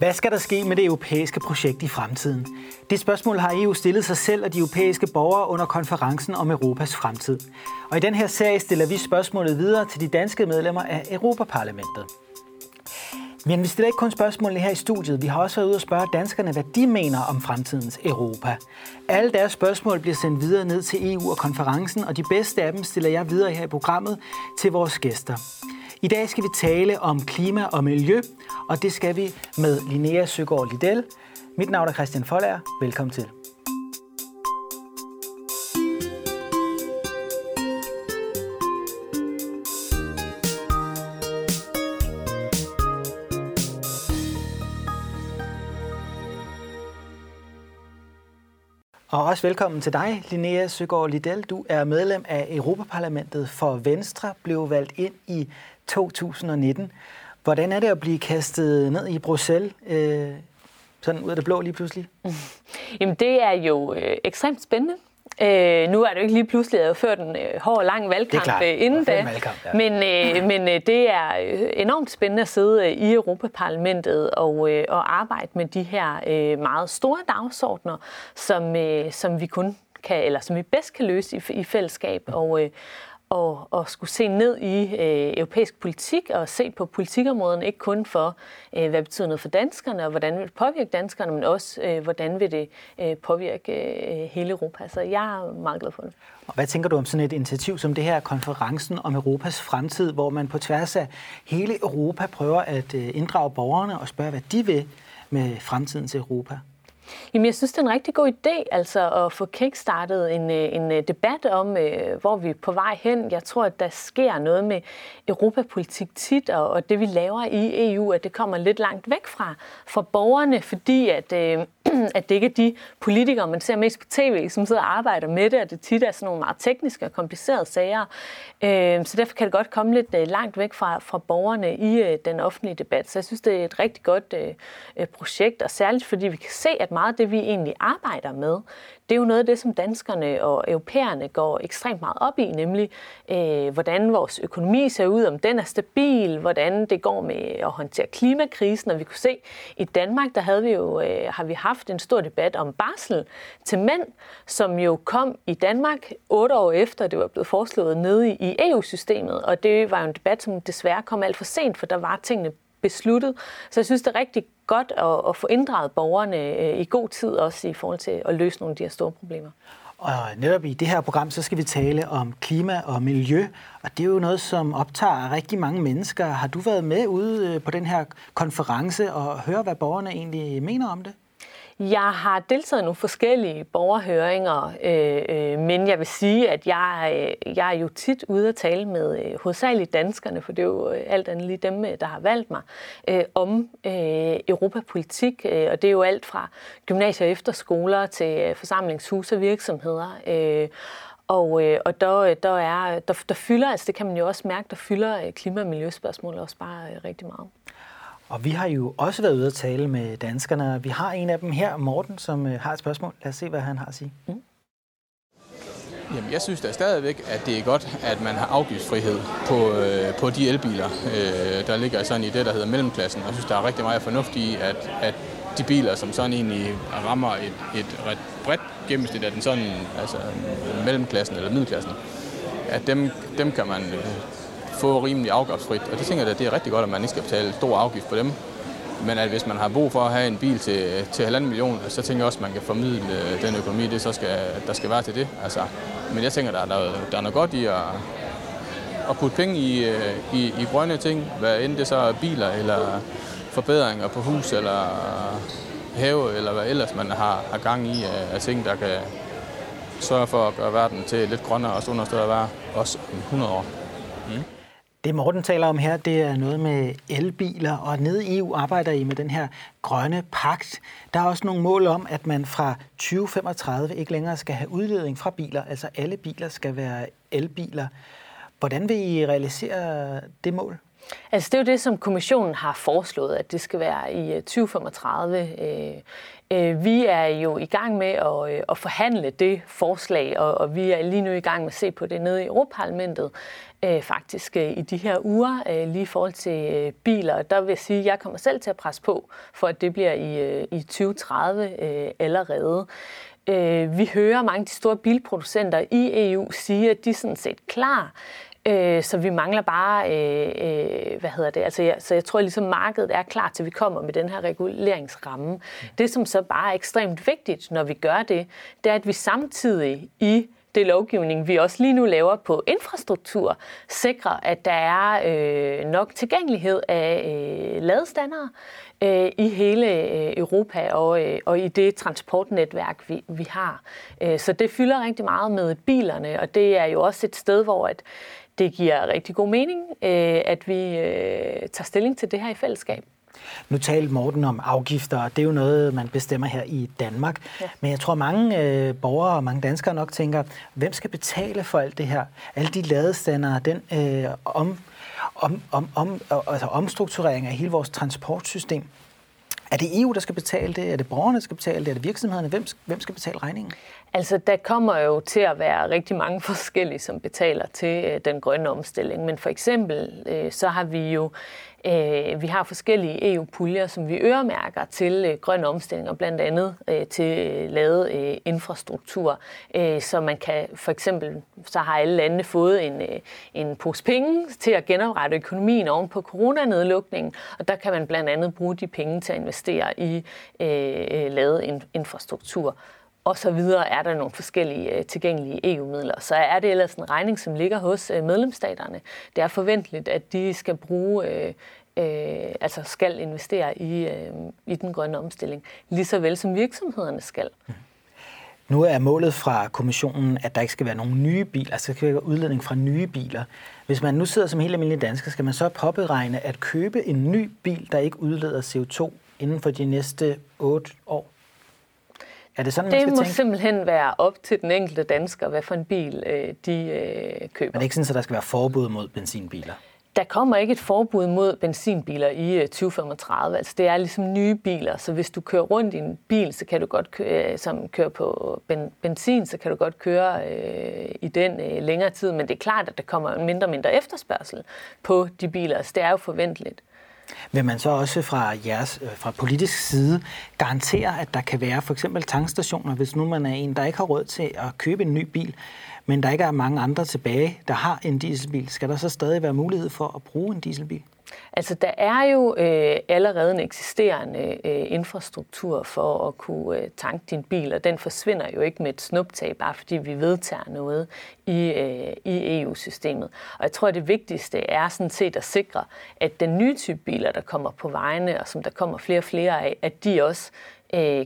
Hvad skal der ske med det europæiske projekt i fremtiden? Det spørgsmål har EU stillet sig selv og de europæiske borgere under konferencen om Europas fremtid. Og i den her serie stiller vi spørgsmålet videre til de danske medlemmer af Europaparlamentet. Men vi stiller ikke kun spørgsmålene her i studiet. Vi har også været ude og spørge danskerne, hvad de mener om fremtidens Europa. Alle deres spørgsmål bliver sendt videre ned til EU og konferencen, og de bedste af dem stiller jeg videre her i programmet til vores gæster. I dag skal vi tale om klima og miljø, og det skal vi med Linea Søgaard-Lidell. Mit navn er Christian Folleer. Velkommen til. Og også velkommen til dig, Linea Søgaard-Lidell. Du er medlem af Europaparlamentet for Venstre, blev valgt ind i 2019. Hvordan er det at blive kastet ned i Bruxelles, sådan ud af det blå lige pludselig? Jamen det er jo ekstremt spændende. Nu er det jo ikke lige pludselig, at jeg havde ført en hård, lang valgkamp inden da. Ja. Men det er enormt spændende at sidde i Europaparlamentet og arbejde med de her meget store dagsordner, som vi bedst kan løse i fællesskab. Og skulle se ned i europæisk politik og se på politikområderne, ikke kun for, hvad betyder noget for danskerne og hvordan vil det påvirke danskerne, men også, hvordan vil det påvirke hele Europa. Så jeg er meget glad for det. Og hvad tænker du om sådan et initiativ som det her, konferencen om Europas fremtid, hvor man på tværs af hele Europa prøver at inddrage borgerne og spørge, hvad de vil med fremtidens Europa? Jamen, jeg synes, det er en rigtig god idé altså, at få kickstartet en debat om, hvor vi er på vej hen. Jeg tror, at der sker noget med europapolitik tit, og det vi laver i EU, at det kommer lidt langt væk fra borgerne, fordi at det ikke er de politikere, man ser mest på tv, som sidder og arbejder med det, og det tit er sådan nogle meget tekniske og komplicerede sager. Så derfor kan det godt komme lidt langt væk fra borgerne i den offentlige debat. Så jeg synes, det er et rigtig godt projekt, og særligt fordi vi kan se, at meget af det, vi egentlig arbejder med, det er jo noget af det, som danskerne og europæerne går ekstremt meget op i, nemlig hvordan vores økonomi ser ud, om den er stabil, hvordan det går med at håndtere klimakrisen. Og vi kunne se, i Danmark, der har vi haft en stor debat om barsel til mænd, som jo kom i Danmark 8 år efter, det var blevet foreslået nede i EU-systemet. Og det var jo en debat, som desværre kom alt for sent, for der var tingene besluttet. Så jeg synes, det er rigtig godt at få inddraget borgerne i god tid, også i forhold til at løse nogle af de her store problemer. Og netop i det her program, så skal vi tale om klima og miljø, og det er jo noget, som optager rigtig mange mennesker. Har du været med ude på den her konference og høre, hvad borgerne egentlig mener om det? Jeg har deltaget i nogle forskellige borgerhøringer, men jeg vil sige, at jeg er jo tit ude at tale med hovedsageligt danskerne, for det er jo alt andet lige dem, der har valgt mig, om europapolitik. Og det er jo alt fra gymnasier og efterskoler til forsamlingshus og virksomheder. Og der fylder, altså det kan man jo også mærke, der fylder klima- og miljøspørgsmål også bare rigtig meget. Og vi har jo også været ude at tale med danskerne. Vi har en af dem her, Morten, som har et spørgsmål. Lad os se, hvad han har at sige. Mm. Jamen, jeg synes da stadigvæk, at det er godt, at man har afgiftsfrihed på de elbiler, der ligger sådan i det, der hedder mellemklassen. Jeg synes, der er rigtig meget fornuftigt i, at de biler, som sådan egentlig rammer et ret bredt gennemsnit af den sådan, altså mellemklassen eller middelklassen, at dem kan man få rimelig afgiftsfrit, og det tænker jeg, at det er rigtig godt, at man ikke skal betale stor afgift på dem. Men at hvis man har brug for at have en bil til 1,5 million, så tænker jeg også, at man kan formidle den økonomi, det så skal, der skal være til det. Altså, men jeg tænker, at der er noget godt i at putte penge i grønne ting, hvad end det så er biler eller forbedringer på hus eller have, eller hvad ellers man har gang i af ting, der kan sørge for at gøre verden til lidt grønnere og sundere sted at være, også om 100 år. Det Morten taler om her, det er noget med elbiler, og nede i EU arbejder I med den her grønne pagt. Der er også nogle mål om, at man fra 2035 ikke længere skal have udledning fra biler, altså alle biler skal være elbiler. Hvordan vil I realisere det mål? Altså det er jo det, som kommissionen har foreslået, at det skal være i 2035. Vi er jo i gang med at forhandle det forslag, og vi er lige nu i gang med at se på det nede i Europaparlamentet, faktisk i de her uger, lige i forhold til biler. Der vil jeg sige, at jeg kommer selv til at presse på, for at det bliver i 2030 allerede. Vi hører mange af de store bilproducenter i EU sige, at de er sådan set klar. Så vi mangler bare, så jeg tror ligesom markedet er klar til, at vi kommer med den her reguleringsramme. Det, som så bare er ekstremt vigtigt, når vi gør det, det er, at vi samtidig i det lovgivning, vi også lige nu laver på infrastruktur, sikrer, at der er nok tilgængelighed af ladestandere i hele Europa og i det transportnetværk, vi har. Så det fylder rigtig meget med bilerne, og det er jo også et sted, hvor det giver rigtig god mening, at vi tager stilling til det her i fællesskab. Nu talte Morten om afgifter, og det er jo noget, man bestemmer her i Danmark. Ja. Men jeg tror, mange borgere og mange danskere nok tænker, hvem skal betale for alt det her? Alle de ladestandere, den omstrukturering af hele vores transportsystem. Er det EU, der skal betale det? Er det borgerne, der skal betale det? Er det virksomhederne? Hvem skal betale regningen? Altså, der kommer jo til at være rigtig mange forskellige, som betaler til den grønne omstilling. Men for eksempel, så har vi jo vi har forskellige EU-puljer, som vi øremærker til grøn omstilling, og blandt andet til lavet infrastruktur. Så man kan for eksempel, så har alle landene fået en pose penge til at genoprette økonomien oven på coronanedlukningen, og der kan man blandt andet bruge de penge til at investere i lavet infrastruktur. Og så videre er der nogle forskellige tilgængelige EU-midler. Så er det ellers en regning, som ligger hos medlemsstaterne. Det er forventeligt, at de skal skal investere i den grønne omstilling, lige så vel som virksomhederne skal. Nu er målet fra kommissionen, at der ikke skal være nogen nye biler, altså der skal være udledning fra nye biler. Hvis man nu sidder som helt almindelig dansker, skal man så påberegne at købe en ny bil, der ikke udleder CO2 inden for de næste 8 år? Det må simpelthen være op til den enkelte dansker, hvad for en bil de køber. Men det er ikke sådan, at der skal være forbud mod benzinbiler? Der kommer ikke et forbud mod benzinbiler i 2035. Altså, det er ligesom nye biler, så hvis du kører rundt i en bil, så kan du godt som kører på benzin, så kan du godt køre i den længere tid. Men det er klart, at der kommer mindre og mindre efterspørgsel på de biler, så det er jo forventeligt. Vil man så også fra politisk side garantere, at der kan være for eksempel tankstationer, hvis nu man er en, der ikke har råd til at købe en ny bil, men der ikke er mange andre tilbage, der har en dieselbil? Skal der så stadig være mulighed for at bruge en dieselbil? Altså, der er jo allerede en eksisterende infrastruktur for at kunne tanke din bil, og den forsvinder jo ikke med et snuptag, bare fordi vi vedtager noget i EU-systemet. Og jeg tror, at det vigtigste er sådan set at sikre, at den nye type biler, der kommer på vejene, og som der kommer flere og flere af, at de også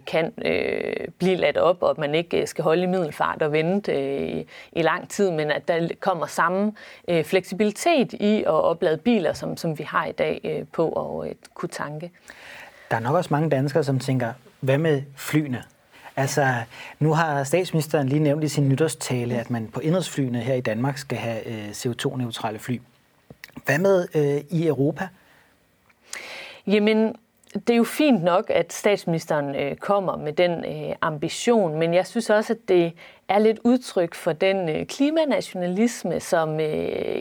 kan blive ladt op, og at man ikke skal holde i middelfart og vente i lang tid, men at der kommer samme fleksibilitet i at oplade biler, som vi har i dag på at kunne tanke. Der er nok også mange danskere, som tænker, hvad med flyene? Altså, nu har statsministeren lige nævnt i sin nytårstale, at man på indenrigsflyene her i Danmark skal have CO2-neutrale fly. Hvad med i Europa? Jamen, det er jo fint nok, at statsministeren kommer med den ambition, men jeg synes også, at det er lidt udtryk for den klimanationalisme, som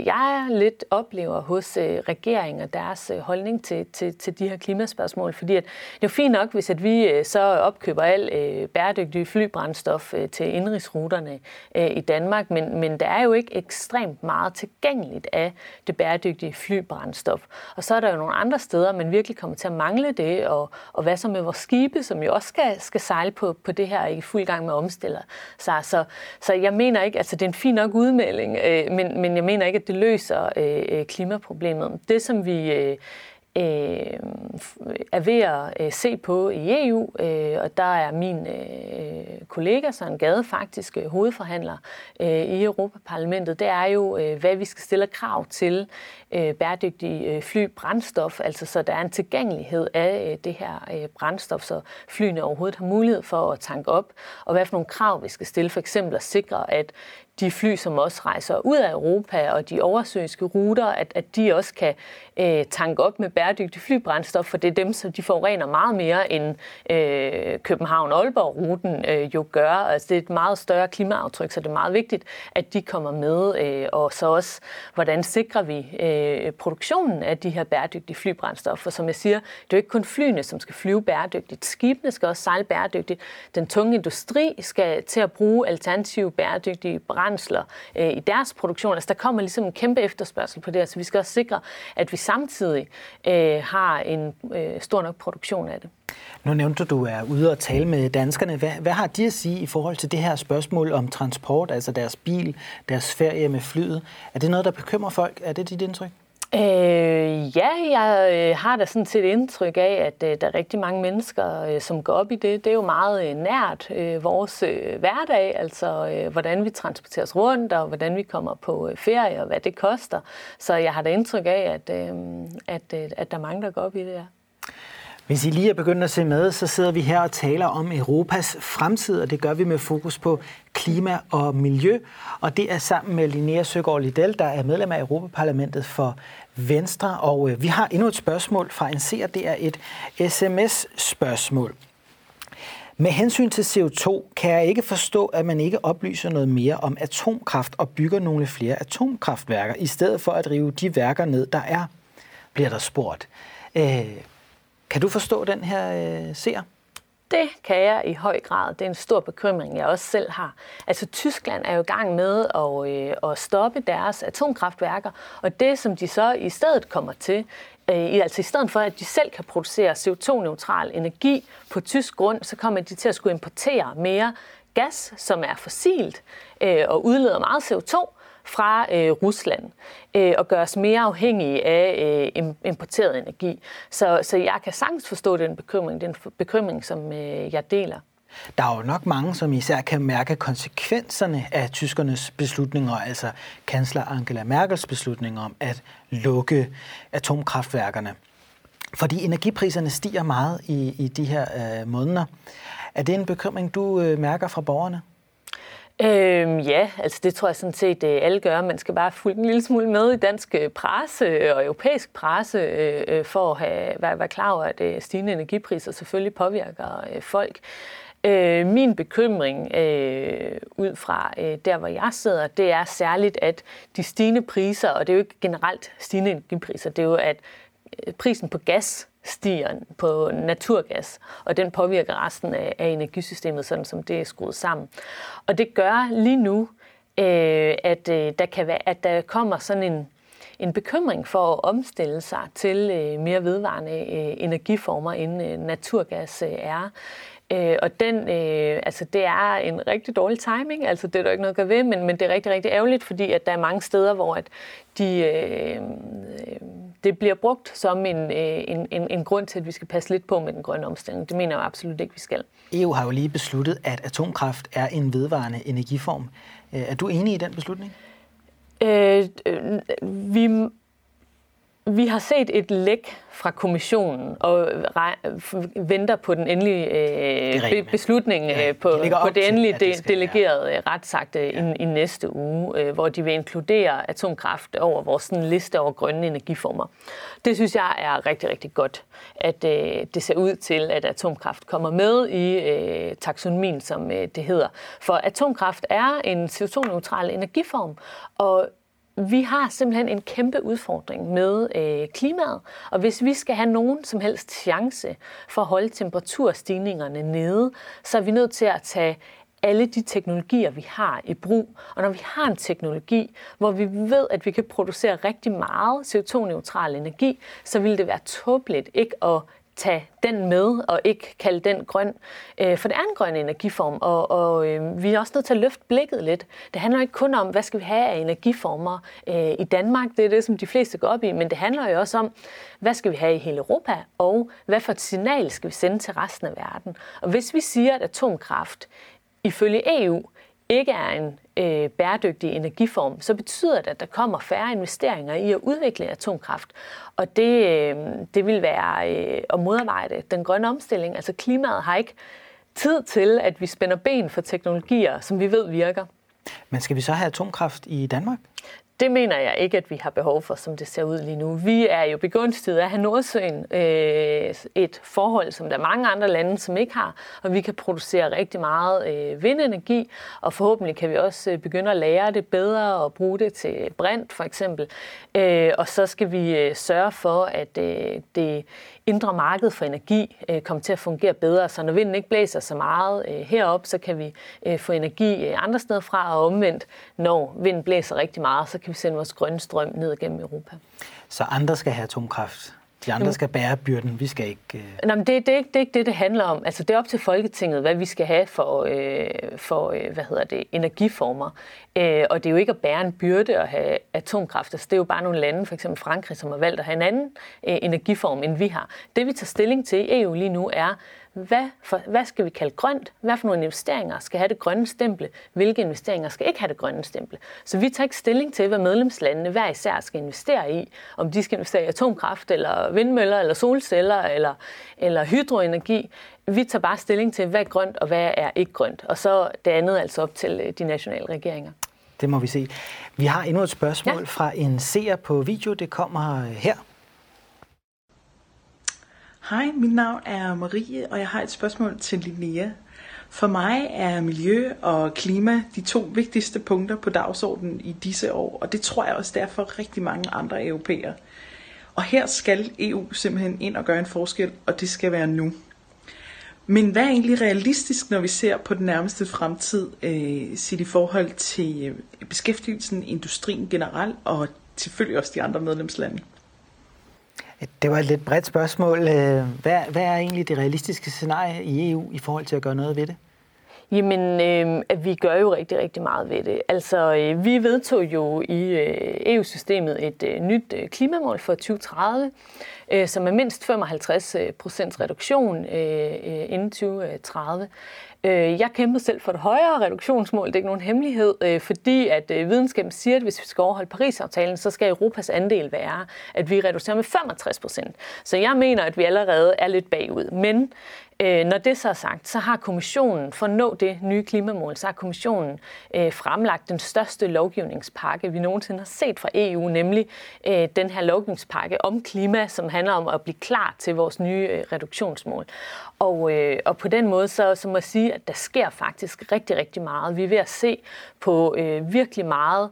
jeg lidt oplever hos regeringen og deres holdning til de her klimaspørgsmål. Fordi at det er jo fint nok, hvis at vi så opkøber al bæredygtig flybrændstof til indrigsruterne i Danmark, men der er jo ikke ekstremt meget tilgængeligt af det bæredygtige flybrændstof. Og så er der jo nogle andre steder, man virkelig kommer til at mangle det, og hvad så med vores skibe, som jo også skal sejle på det her i fuld gang med omstiller sig. Så jeg mener ikke, altså det er en fin nok udmelding, men jeg mener ikke, at det løser klimaproblemet. Det, som vi er ved at se på i EU, og der er min kollega Søren Gade faktisk hovedforhandler i Europaparlamentet, det er jo, hvad vi skal stille krav til bæredygtige flybrændstof, altså så der er en tilgængelighed af det her brændstof, så flyene overhovedet har mulighed for at tanke op, og hvad for nogle krav vi skal stille, for eksempel at sikre, at de fly, som også rejser ud af Europa, og de oversøiske ruter, at de også kan tanke op med bæredygtig flybrændstof, for det er dem, som de forurener meget mere, end København-Aalborg-ruten jo gør. Altså, det er et meget større klimaaftryk, så det er meget vigtigt, at de kommer med, og så også, hvordan sikrer vi produktionen af de her bæredygtige flybrændstoffer. Som jeg siger, det er jo ikke kun flyene, som skal flyve bæredygtigt. Skibene skal også sejle bæredygtigt. Den tunge industri skal til at bruge alternative bæredygtige brændsler i deres produktion. Altså, der kommer ligesom en kæmpe efterspørgsel på det, så altså, vi skal også sikre, at vi samtidig har en stor nok produktion af det. Nu nævnte du er ude og tale med danskerne. Hvad har de at sige i forhold til det her spørgsmål om transport, altså deres bil, deres ferie med flyet? Er det noget, der bekymrer folk? Er det dit indtryk? Ja, jeg har da sådan set indtryk af, at der er rigtig mange mennesker, som går op i det. Det er jo meget nært vores hverdag, altså hvordan vi transporteres rundt, og hvordan vi kommer på ferie, og hvad det koster. Så jeg har da indtryk af, at der er mange, der går op i det her. Hvis I lige er begyndt at se med, så sidder vi her og taler om Europas fremtid, og det gør vi med fokus på klima og miljø. Og det er sammen med Linea Søgaard-Lidell, der er medlem af Europaparlamentet for Venstre. Og vi har endnu et spørgsmål fra en seer. Det er et sms-spørgsmål. Med hensyn til CO2 kan jeg ikke forstå, at man ikke oplyser noget mere om atomkraft og bygger nogle flere atomkraftværker, i stedet for at rive de værker ned, der er, bliver der spurgt. Kan du forstå den her seer? Det kan jeg i høj grad. Det er en stor bekymring, jeg også selv har. Altså, Tyskland er jo i gang med at stoppe deres atomkraftværker, og det, som de så i stedet kommer til, altså i stedet for, at de selv kan producere CO2-neutral energi på tysk grund, så kommer de til at skulle importere mere gas, som er fossilt og udleder meget CO2, fra Rusland og gøre os mere afhængige af importeret energi. Så jeg kan sagtens forstå den bekymring. Det er en bekymring, som jeg deler. Der er jo nok mange, som især kan mærke konsekvenserne af tyskernes beslutninger, altså kansler Angela Merkels beslutning om at lukke atomkraftværkerne. Fordi energipriserne stiger meget i de her måneder. Er det en bekymring, du mærker fra borgerne? Ja, altså det tror jeg sådan set alle gør. Man skal bare følge en lille smule med i dansk presse og europæisk presse for at være klar over, at stigende energipriser selvfølgelig påvirker folk. Min bekymring ud fra der, hvor jeg sidder, det er særligt, at de stigende priser, og det er jo ikke generelt stigende energipriser, det er jo, at prisen på gas stiger på naturgas, og den påvirker resten af energisystemet, sådan som det er skruet sammen. Og det gør lige nu, at der kommer sådan en bekymring for at omstille sig til mere vedvarende energiformer, end naturgas er. Og den, altså det er en rigtig dårlig timing, altså det er der ikke noget at gøre ved, men det er rigtig, rigtig ærgerligt, fordi at der er mange steder, hvor at det bliver brugt som en grund til, at vi skal passe lidt på med den grønne omstilling. Det mener jeg absolut ikke, vi skal. EU har jo lige besluttet, at atomkraft er en vedvarende energiform. Er du enig i den beslutning? Vi har set et læk fra kommissionen og venter på den endelige beslutning på det endelige delegerede retsakt i næste uge, hvor de vil inkludere atomkraft over vores liste over grønne energiformer. Det synes jeg er rigtig, rigtig godt, at det ser ud til, at atomkraft kommer med i taksonomien, som det hedder. For atomkraft er en CO2-neutral energiform, og vi har simpelthen en kæmpe udfordring med klimaet, og hvis vi skal have nogen som helst chance for at holde temperaturstigningerne nede, så er vi nødt til at tage alle de teknologier, vi har i brug. Og når vi har en teknologi, hvor vi ved, at vi kan producere rigtig meget CO2-neutral energi, så ville det være tåbeligt ikke at tage den med og ikke kalde den grøn, for det er en grøn energiform, og vi er også nødt til at løfte blikket lidt. Det handler ikke kun om, hvad skal vi have af energiformer i Danmark, det er det, som de fleste går op i, men det handler jo også om, hvad skal vi have i hele Europa, og hvad for et signal skal vi sende til resten af verden. Og hvis vi siger, at atomkraft ifølge EU ikke er en bæredygtig energiform, så betyder det, at der kommer færre investeringer i at udvikle atomkraft. Og det vil være at modarbejde den grønne omstilling. Altså klimaet har ikke tid til, at vi spænder ben for teknologier, som vi ved virker. Men skal vi så have atomkraft i Danmark? Det mener jeg ikke, at vi har behov for, som det ser ud lige nu. Vi er jo begunstiget af at have Nordsøen, et forhold, som der er mange andre lande, som ikke har. Og vi kan producere rigtig meget vindenergi, og forhåbentlig kan vi også begynde at lære det bedre og bruge det til brint, for eksempel. Og så skal vi sørge for, at det indre marked for energi kommer til at fungere bedre. Så når vinden ikke blæser så meget herop, så kan vi få energi andre steder fra, og omvendt, når vinden blæser rigtig meget, så kan vi sende vores grønne strøm ned gennem Europa. Så andre skal have atomkraft? De andre skal bære byrden, vi skal ikke... Nå, men det er ikke det, det handler om. Altså, det er op til Folketinget, hvad vi skal have for energiformer. Og det er jo ikke at bære en byrde at have atomkraft. Altså, det er jo bare nogle lande, f.eks. Frankrig, som har valgt at have en anden energiform, end vi har. Det, vi tager stilling til i EU lige nu, er... Hvad skal vi kalde grønt? Hvad for nogle investeringer skal have det grønne stemple? Hvilke investeringer skal ikke have det grønne stemple? Så vi tager ikke stilling til, hvad medlemslandene hver især skal investere i. Om de skal investere i atomkraft, eller vindmøller, eller solceller, eller hydroenergi. Vi tager bare stilling til, hvad er grønt, og hvad er ikke grønt. Og så det andet altså op til de nationale regeringer. Det må vi se. Vi har endnu et spørgsmål fra en seer på video. Det kommer her. Hej, mit navn er Marie, og jeg har et spørgsmål til Linea. For mig er miljø og klima de to vigtigste punkter på dagsordenen i disse år, og det tror jeg også derfor rigtig mange andre europæere. Og her skal EU simpelthen ind og gøre en forskel, og det skal være nu. Men hvad er egentlig realistisk, når vi ser på den nærmeste fremtid, set i forhold til beskæftigelsen, industrien generelt, og selvfølgelig også de andre medlemslande? Det var et lidt bredt spørgsmål. Hvad er egentlig det realistiske scenarie i EU i forhold til at gøre noget ved det? Jamen, vi gør jo rigtig, rigtig meget ved det. Altså, vi vedtog jo i EU-systemet et nyt klimamål for 2030, som er mindst 55% reduktion inden 2030. Jeg kæmpede selv for et højere reduktionsmål, det er ikke nogen hemmelighed, fordi at videnskaben siger, at hvis vi skal overholde Paris-aftalen, så skal Europas andel være, at vi reducerer med 65%. Så jeg mener, at vi allerede er lidt bagud. Men når det så er sagt, så har kommissionen, for at nå det nye klimamål, så har kommissionen fremlagt den største lovgivningspakke, vi nogensinde har set fra EU, nemlig den her lovgivningspakke om klima, som handler om at blive klar til vores nye reduktionsmål. Og på den måde, så må jeg sige, at der sker faktisk rigtig, rigtig meget. Vi er ved at se på virkelig meget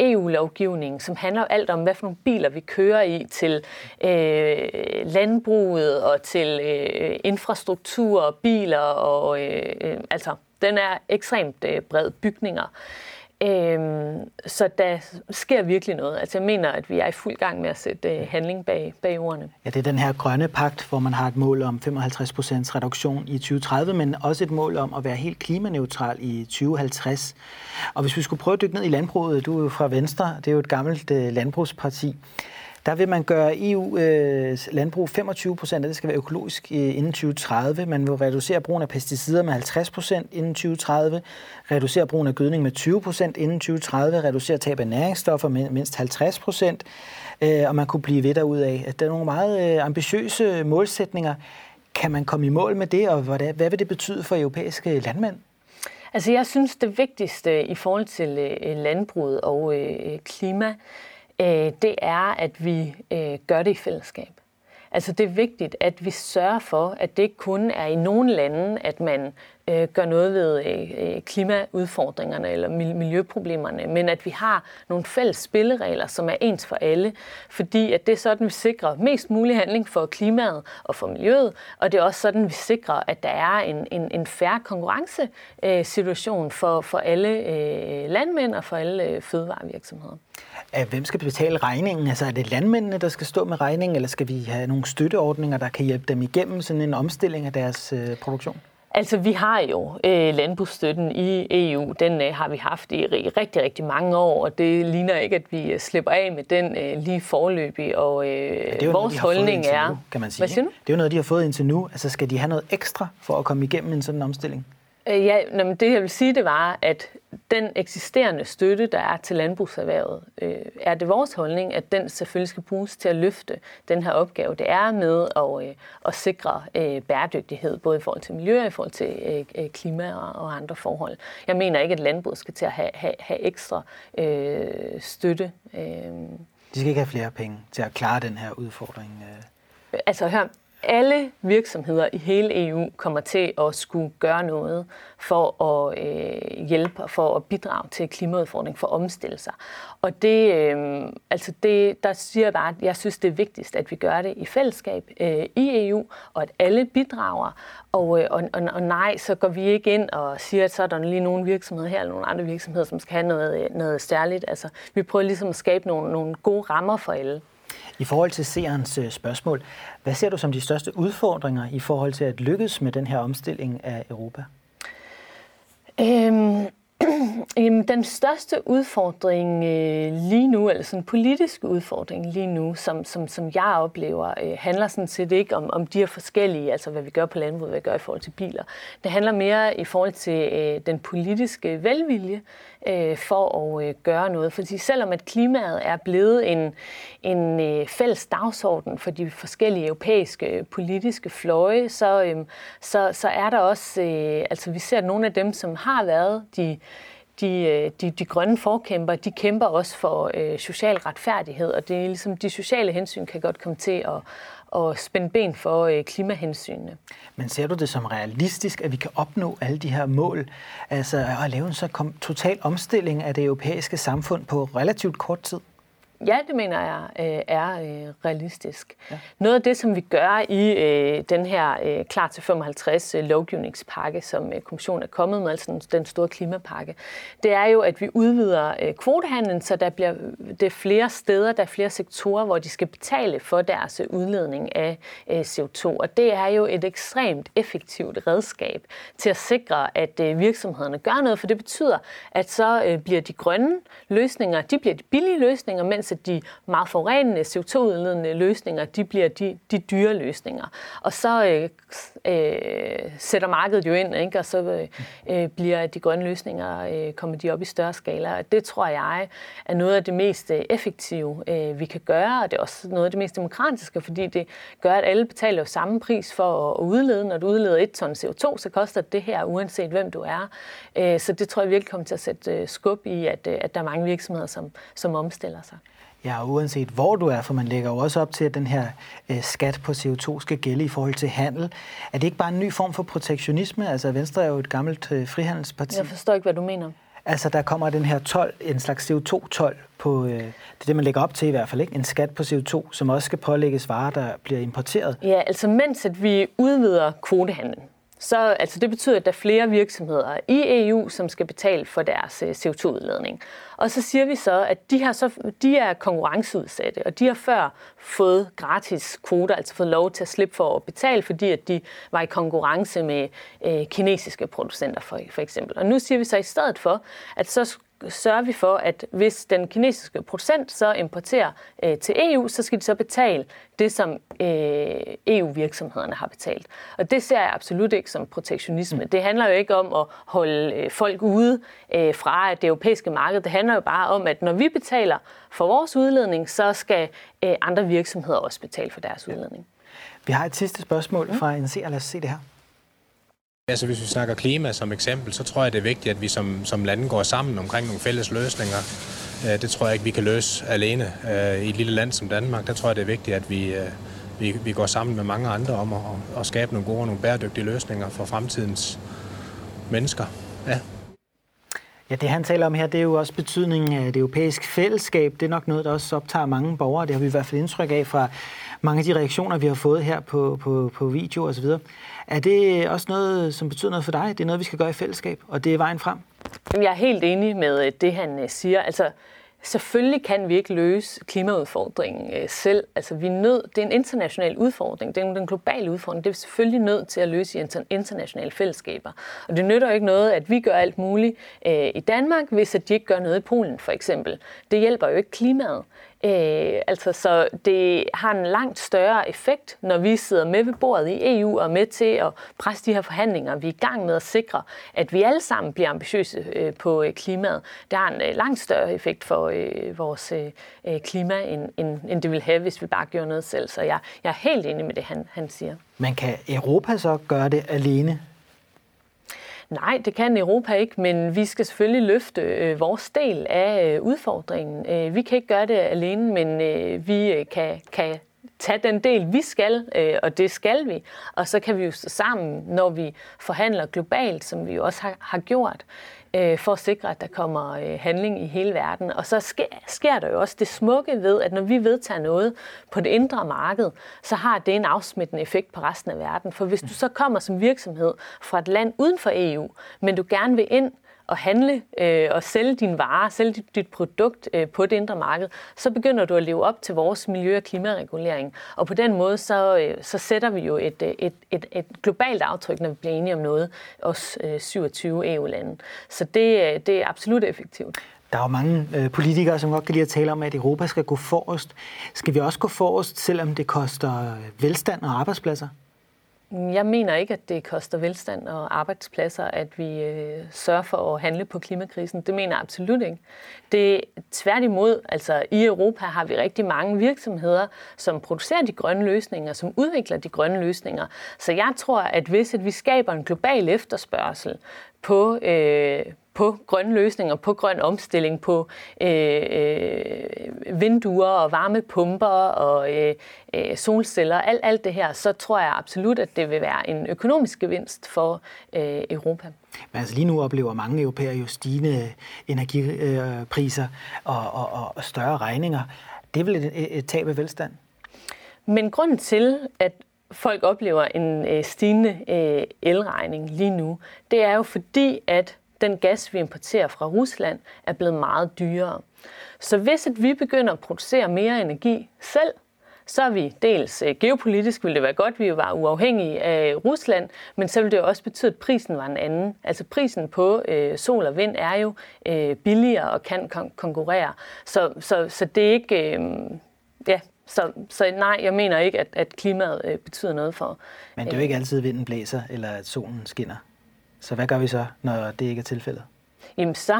EU-lovgivning, som handler alt om, hvad for nogle biler vi kører i, til landbruget og til infrastruktur og biler. Altså, den er ekstremt bred, bygninger. Så der sker virkelig noget. Altså, jeg mener, at vi er i fuld gang med at sætte handling bag ordene. Ja, det er den her grønne pagt, hvor man har et mål om 55% reduktion i 2030, men også et mål om at være helt klimaneutral i 2050. Og hvis vi skulle prøve at dykke ned i landbruget, du er jo fra Venstre, det er jo et gammelt landbrugsparti, der vil man gøre EU's landbrug 25%, det skal være økologisk inden 2030. Man vil reducere brugen af pesticider med 50% inden 2030. Reducere brugen af gødning med 20% inden 2030. Reducere tab af næringsstoffer med mindst 50%. Og man kunne blive ved derudaf. Der er nogle meget ambitiøse målsætninger. Kan man komme i mål med det, og hvad vil det betyde for europæiske landmænd? Altså, jeg synes, det vigtigste i forhold til landbruget og klima, det er, at vi gør det i fællesskab. Altså, det er vigtigt, at vi sørger for, at det ikke kun er i nogle lande, at man gør noget ved klimaudfordringerne eller miljøproblemerne, men at vi har nogle fælles spilleregler, som er ens for alle, fordi at det er sådan, vi sikrer mest mulig handling for klimaet og for miljøet, og det er også sådan, vi sikrer, at der er en fair konkurrencesituation for alle landmænd og for alle fødevarevirksomheder. Hvem skal betale regningen? Altså, er det landmændene, der skal stå med regningen, eller skal vi have nogle støtteordninger, der kan hjælpe dem igennem sådan en omstilling af deres produktion? Altså, vi har jo landbrugsstøtten i EU, den har vi haft i rigtig, rigtig mange år, og det ligner ikke, at vi slipper af med den lige foreløbig, og vores holdning er... Nu, kan man sige. Hvad siger du? Det er jo noget, de har fået indtil nu. Altså, skal de have noget ekstra for at komme igennem en sådan omstilling? Ja, men det jeg vil sige, det var, at den eksisterende støtte, der er til landbrugserhvervet, er det vores holdning, at den selvfølgelig skal bruges til at løfte den her opgave, det er med at sikre bæredygtighed, både i forhold til miljø, i forhold til klima og andre forhold. Jeg mener ikke, at landbruget skal til at have ekstra støtte. De skal ikke have flere penge til at klare den her udfordring? Altså hør, alle virksomheder i hele EU kommer til at skulle gøre noget for at hjælpe og for at bidrage til klimaudfordringen, for at omstille sig. Og det, der siger jeg bare, at jeg synes, det er vigtigst, at vi gør det i fællesskab i EU, og at alle bidrager. Og nej, så går vi ikke ind og siger, at så er der lige nogle virksomheder her, eller nogle andre virksomheder, som skal have noget særligt. Altså, vi prøver ligesom at skabe nogle gode rammer for alle. I forhold til seerens spørgsmål, hvad ser du som de største udfordringer i forhold til at lykkes med den her omstilling af Europa? Den største udfordring lige nu, eller sådan en politisk udfordring lige nu, som jeg oplever, handler sådan set ikke om de her forskellige, altså hvad vi gør på landbruget, hvad vi gør i forhold til biler. Det handler mere i forhold til den politiske velvilje for at gøre noget. Fordi selvom at klimaet er blevet en fælles dagsorden for de forskellige europæiske politiske fløje, så er der også, altså vi ser nogle af dem, som har været de grønne forkæmper, de kæmper også for social retfærdighed, og det er ligesom, de sociale hensyn kan godt komme til at spænde ben for klimahensynene. Men ser du det som realistisk, at vi kan opnå alle de her mål? Altså at lave en så total omstilling af det europæiske samfund på relativt kort tid? Ja, det mener jeg er realistisk. Ja. Noget af det, som vi gør i den her Klar til 55 lovgivningspakke, som kommissionen er kommet med, altså den store klimapakke, det er jo, at vi udvider kvotehandlen, så der bliver det flere steder, der er flere sektorer, hvor de skal betale for deres udledning af CO2. Og det er jo et ekstremt effektivt redskab til at sikre, at virksomhederne gør noget, for det betyder, at så bliver de grønne løsninger, de bliver de billige løsninger, mens at de meget forurenende, CO2-udledende løsninger, de bliver de dyre løsninger. Og så sætter markedet jo ind, ikke? Og så bliver de grønne løsninger, kommer de op i større skala. Og det tror jeg er noget af det mest effektive, vi kan gøre, og det er også noget af det mest demokratiske, fordi det gør, at alle betaler jo samme pris for at udlede. Når du udleder 1 ton CO2, så koster det her, uanset hvem du er. Så det tror jeg virkelig kommer til at sætte skub i, at der er mange virksomheder, som omstiller sig. Ja, uanset hvor du er, for man lægger jo også op til, at den her skat på CO2 skal gælde i forhold til handel. Er det ikke bare en ny form for protektionisme? Altså Venstre er jo et gammelt frihandelsparti. Jeg forstår ikke, hvad du mener. Altså der kommer den her told, en slags CO2-told på, det er det, man lægger op til i hvert fald, ikke? En skat på CO2, som også skal pålægges varer, der bliver importeret. Ja, altså mens at vi udvider kvotehandlen. Så altså det betyder, at der er flere virksomheder i EU, som skal betale for deres CO2-udledning. Og så siger vi så, at de er konkurrenceudsatte, og de har før fået gratis kvoter, altså fået lov til at slippe for at betale, fordi at de var i konkurrence med kinesiske producenter for eksempel. Og nu siger vi så i stedet for, at så sørger vi for, at hvis den kinesiske producent så importerer til EU, så skal de så betale det, som EU-virksomhederne har betalt. Og det ser jeg absolut ikke som protektionisme. Det handler jo ikke om at holde folk ude fra det europæiske marked. Det handler jo bare om, at når vi betaler for vores udledning, så skal andre virksomheder også betale for deres udledning. Vi har et sidste spørgsmål fra en seer. Lad os se det her. Altså hvis vi snakker klima som eksempel, så tror jeg, det er vigtigt, at vi som lande går sammen omkring nogle fælles løsninger. Det tror jeg ikke, vi kan løse alene. I et lille land som Danmark, der tror jeg, det er vigtigt, at vi går sammen med mange andre om at skabe nogle gode og nogle bæredygtige løsninger for fremtidens mennesker. Ja. Ja, det han taler om her, det er jo også betydningen af det europæiske fællesskab. Det er nok noget, der også optager mange borgere. Det har vi i hvert fald indtryk af fra mange af de reaktioner, vi har fået her på video osv. Er det også noget, som betyder noget for dig? Det er noget, vi skal gøre i fællesskab, og det er vejen frem? Jeg er helt enig med det, han siger. Altså, selvfølgelig kan vi ikke løse klimaudfordringen selv. Altså, det er en international udfordring, det er en global udfordring. Det er vi selvfølgelig nødt til at løse i internationale fællesskaber. Og det nytter jo ikke noget, at vi gør alt muligt i Danmark, hvis de ikke gør noget i Polen for eksempel. Det hjælper jo ikke klimaet. Altså, så det har en langt større effekt, når vi sidder med ved bordet i EU og er med til at presse de her forhandlinger. Vi er i gang med at sikre, at vi alle sammen bliver ambitiøse på klimaet. Det har en langt større effekt for vores klima, end det ville have, hvis vi bare gjorde noget selv. Så jeg er helt enig med det, han siger. Men kan Europa så gøre det alene? Nej, det kan Europa ikke, men vi skal selvfølgelig løfte vores del af udfordringen. Vi kan ikke gøre det alene, men vi kan tage den del, vi skal, og det skal vi. Og så kan vi jo stå sammen, når vi forhandler globalt, som vi jo også har gjort, for at sikre, at der kommer handling i hele verden. Og så sker der jo også det smukke ved, at når vi vedtager noget på det indre marked, så har det en afsmittende effekt på resten af verden. For hvis du så kommer som virksomhed fra et land uden for EU, men du gerne vil ind og handle og sælge dine varer, sælge dit produkt på det indre marked, så begynder du at leve op til vores miljø- og klimaregulering. Og på den måde, så sætter vi jo et globalt aftryk, når vi bliver enige om noget, også 27 EU-lande. Så det er absolut effektivt. Der er jo mange politikere, som godt kan lide at tale om, at Europa skal gå forrest. Skal vi også gå forrest, selvom det koster velstand og arbejdspladser? Jeg mener ikke, at det koster velstand og arbejdspladser, at vi sørger for at handle på klimakrisen. Det mener jeg absolut ikke. Det tværtimod, altså i Europa har vi rigtig mange virksomheder, som producerer de grønne løsninger, som udvikler de grønne løsninger. Så jeg tror, at hvis vi skaber en global efterspørgsel på grønne løsninger, på grøn omstilling, på vinduer og varmepumper og solceller, alt det her, så tror jeg absolut, at det vil være en økonomisk gevinst for Europa. Men altså lige nu oplever mange europæere jo stigende energipriser og større regninger. Det er vel et tab af velstand? Men grunden til, at folk oplever en stigende elregning lige nu, det er jo fordi, at den gas, vi importerer fra Rusland, er blevet meget dyrere. Så hvis vi begynder at producere mere energi selv, så er vi dels geopolitisk, ville det være godt, vi var uafhængige af Rusland, men så ville det også betyde, at prisen var en anden. Altså prisen på sol og vind er jo billigere og kan konkurrere. Så det er ikke... Så nej, jeg mener ikke, at klimaet betyder noget for... Men det er jo ikke altid, vinden blæser, eller at solen skinner. Så hvad gør vi så, når det ikke er tilfældet? Jamen, så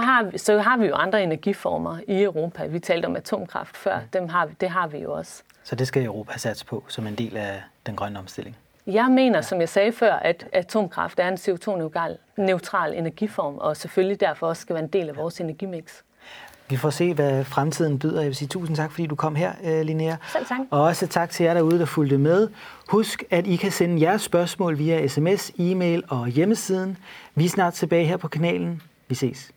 har vi jo andre energiformer i Europa. Vi talte om atomkraft før. Det har vi jo også. Så det skal Europa satse på som en del af den grønne omstilling? Jeg mener, som jeg sagde før, at atomkraft er en CO2-neutral energiform, og selvfølgelig derfor også skal være en del af vores energimix. Vi får se, hvad fremtiden byder. Jeg vil sige tusind tak, fordi du kom her, Linea. Selv tak. Og også tak til jer derude, der fulgte med. Husk, at I kan sende jeres spørgsmål via sms, e-mail og hjemmesiden. Vi er snart tilbage her på kanalen. Vi ses.